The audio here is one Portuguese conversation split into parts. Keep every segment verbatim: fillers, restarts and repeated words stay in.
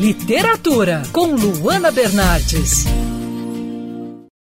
Literatura, com Luana Bernardes.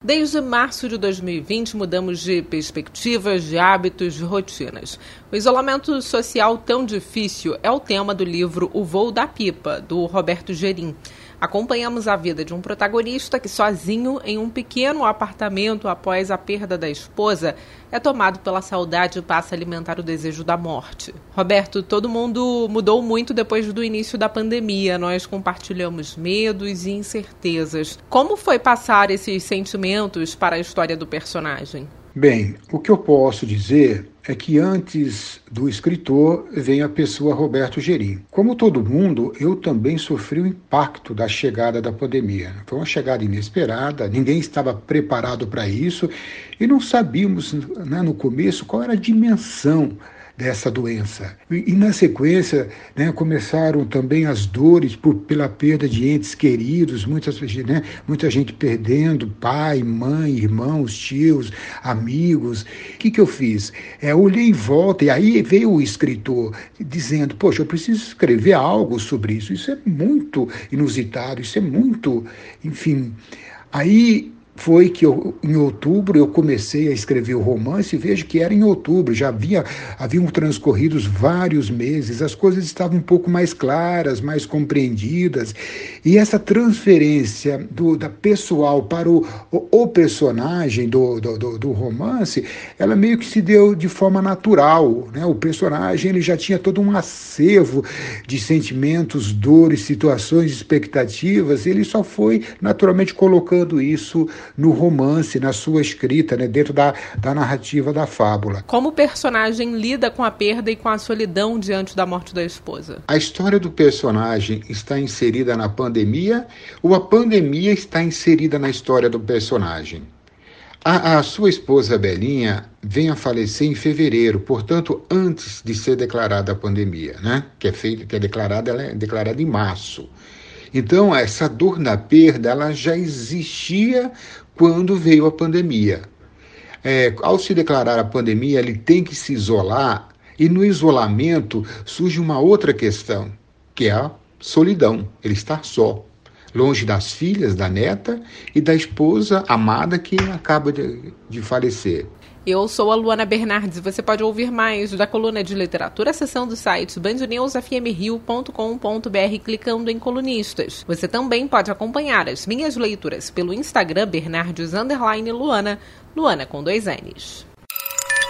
Desde março de dois mil e vinte, mudamos de perspectivas, de hábitos, de rotinas. O isolamento social tão difícil é o tema do livro O Voo da Pipa, do Roberto Gerim. Acompanhamos a vida de um protagonista que, sozinho, em um pequeno apartamento após a perda da esposa, é tomado pela saudade e passa a alimentar o desejo da morte. Roberto, todo mundo mudou muito depois do início da pandemia. Nós compartilhamos medos e incertezas. Como foi passar esses sentimentos para a história do personagem? Bem, o que eu posso dizer é que antes do escritor vem a pessoa Roberto Gerim. Como todo mundo, eu também sofri o impacto da chegada da pandemia. Foi uma chegada inesperada, ninguém estava preparado para isso e não sabíamos, né, no começo qual era a dimensão dessa doença. E, e na sequência, né, começaram também as dores por, pela perda de entes queridos, muitas, né, muita gente perdendo pai, mãe, irmãos, tios, amigos. O que, que eu fiz? É, olhei em volta e aí veio o escritor dizendo, poxa, eu preciso escrever algo sobre isso, isso é muito inusitado, isso é muito, enfim. Aí foi que eu, em outubro eu comecei a escrever o romance e vejo que era em outubro, já havia, haviam transcorrido vários meses, as coisas estavam um pouco mais claras, mais compreendidas, e essa transferência do, da pessoal para o, o, o personagem do, do, do, do romance, ela meio que se deu de forma natural, né? O personagem ele já tinha todo um acervo de sentimentos, dores, situações, expectativas, ele só foi naturalmente colocando isso no romance, na sua escrita, né, dentro da, da narrativa da fábula. Como o personagem lida com a perda e com a solidão diante da morte da esposa? A história do personagem está inserida na pandemia ou a pandemia está inserida na história do personagem? A, a sua esposa Belinha vem a falecer em fevereiro, portanto, antes de ser declarada a pandemia, né? Que é feito, que é declarada, ela é declarada em março. Então, essa dor da perda ela já existia quando veio a pandemia. É, ao se declarar a pandemia, ele tem que se isolar, e no isolamento surge uma outra questão, que é a solidão, ele estar só, longe das filhas, da neta e da esposa amada que acaba de, de falecer. Eu sou a Luana Bernardes. Você pode ouvir mais da coluna de literatura acessando o site band news f m rio ponto com ponto b r, clicando em colunistas. Você também pode acompanhar as minhas leituras pelo Instagram Bernardes underline Luana, Luana com dois N's.